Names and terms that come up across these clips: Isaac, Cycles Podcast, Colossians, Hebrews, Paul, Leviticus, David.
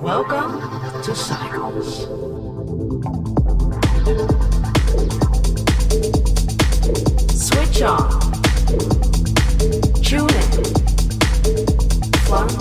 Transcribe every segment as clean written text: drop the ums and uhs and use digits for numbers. Welcome to Cycles. Switch on. Tune in. Plug.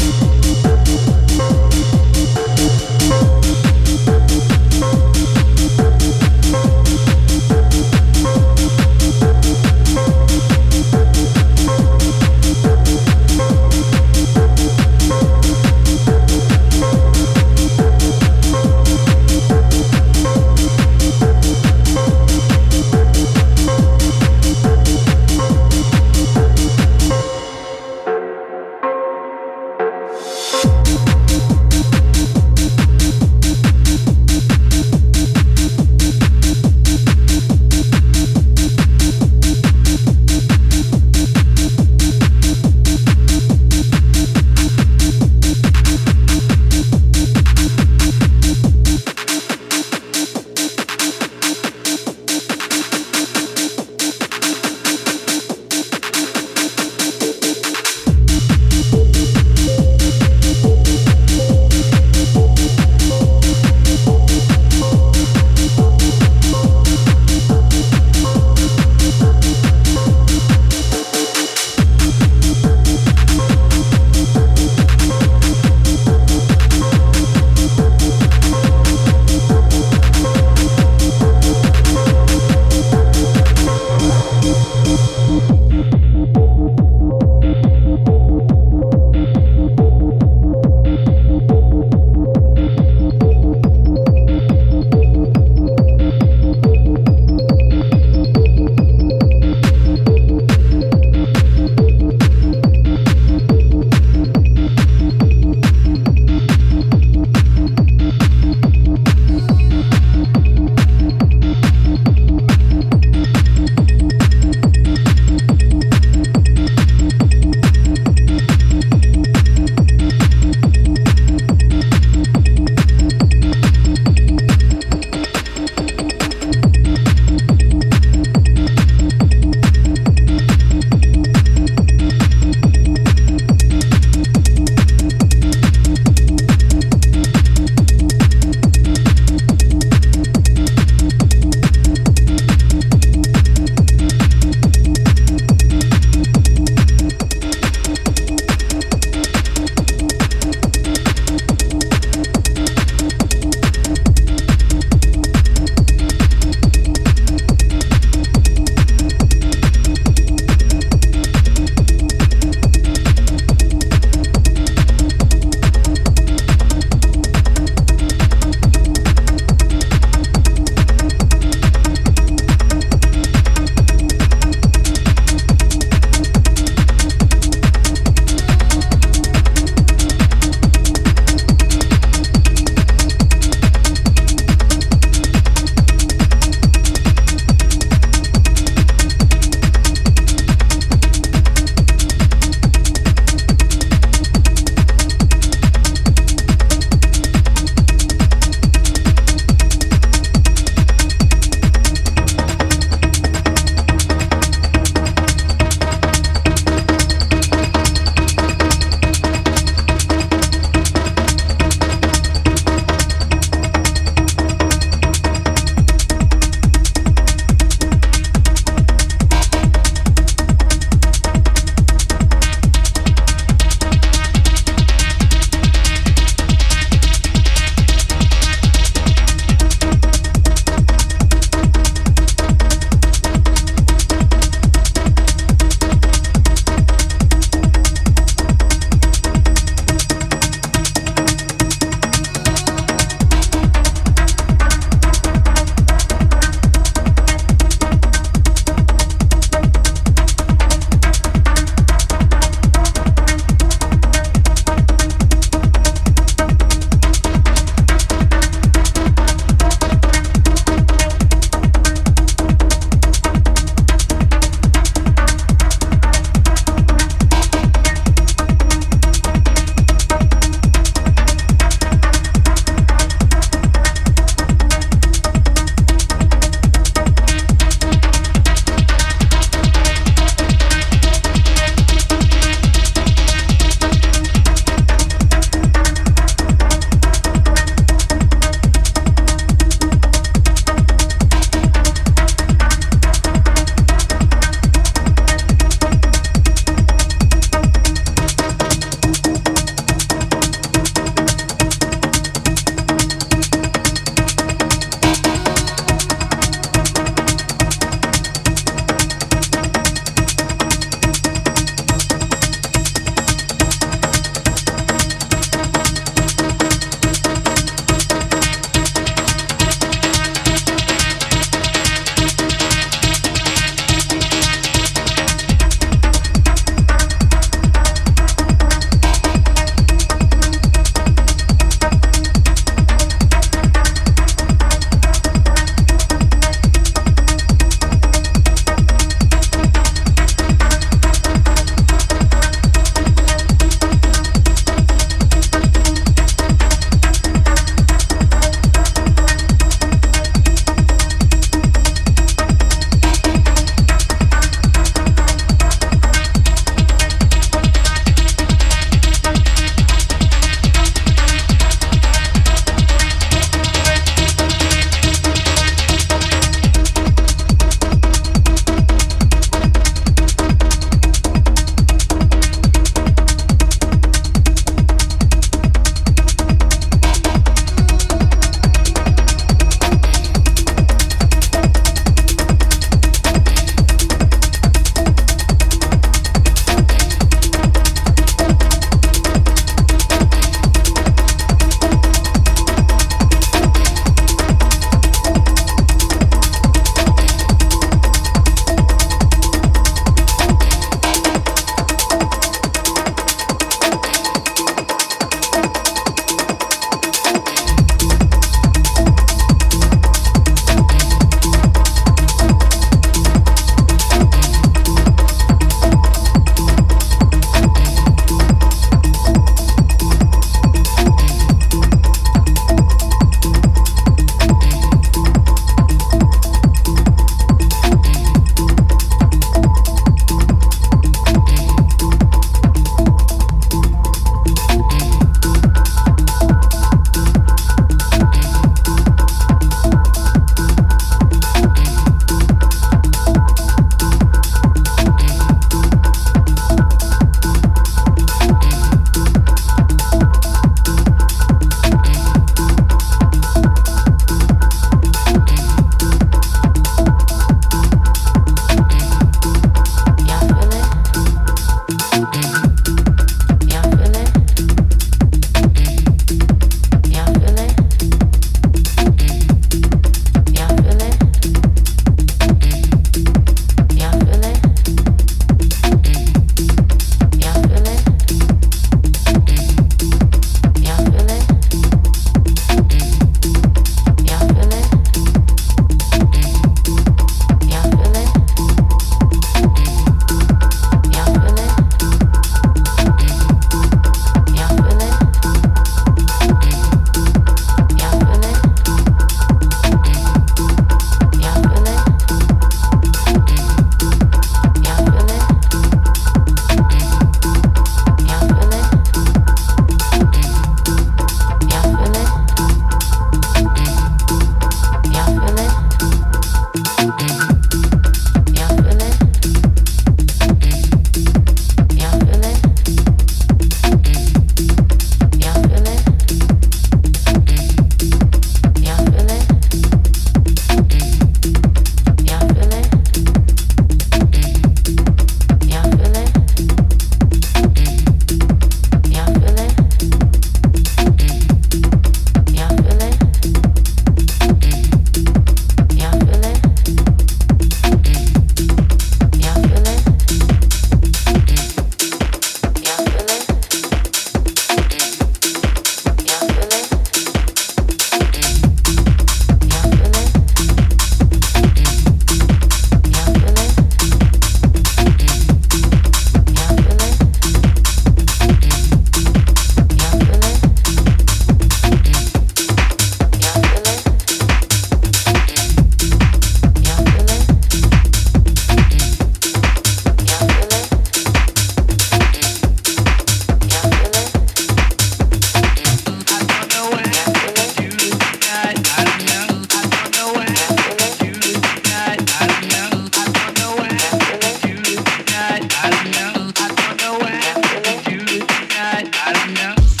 now.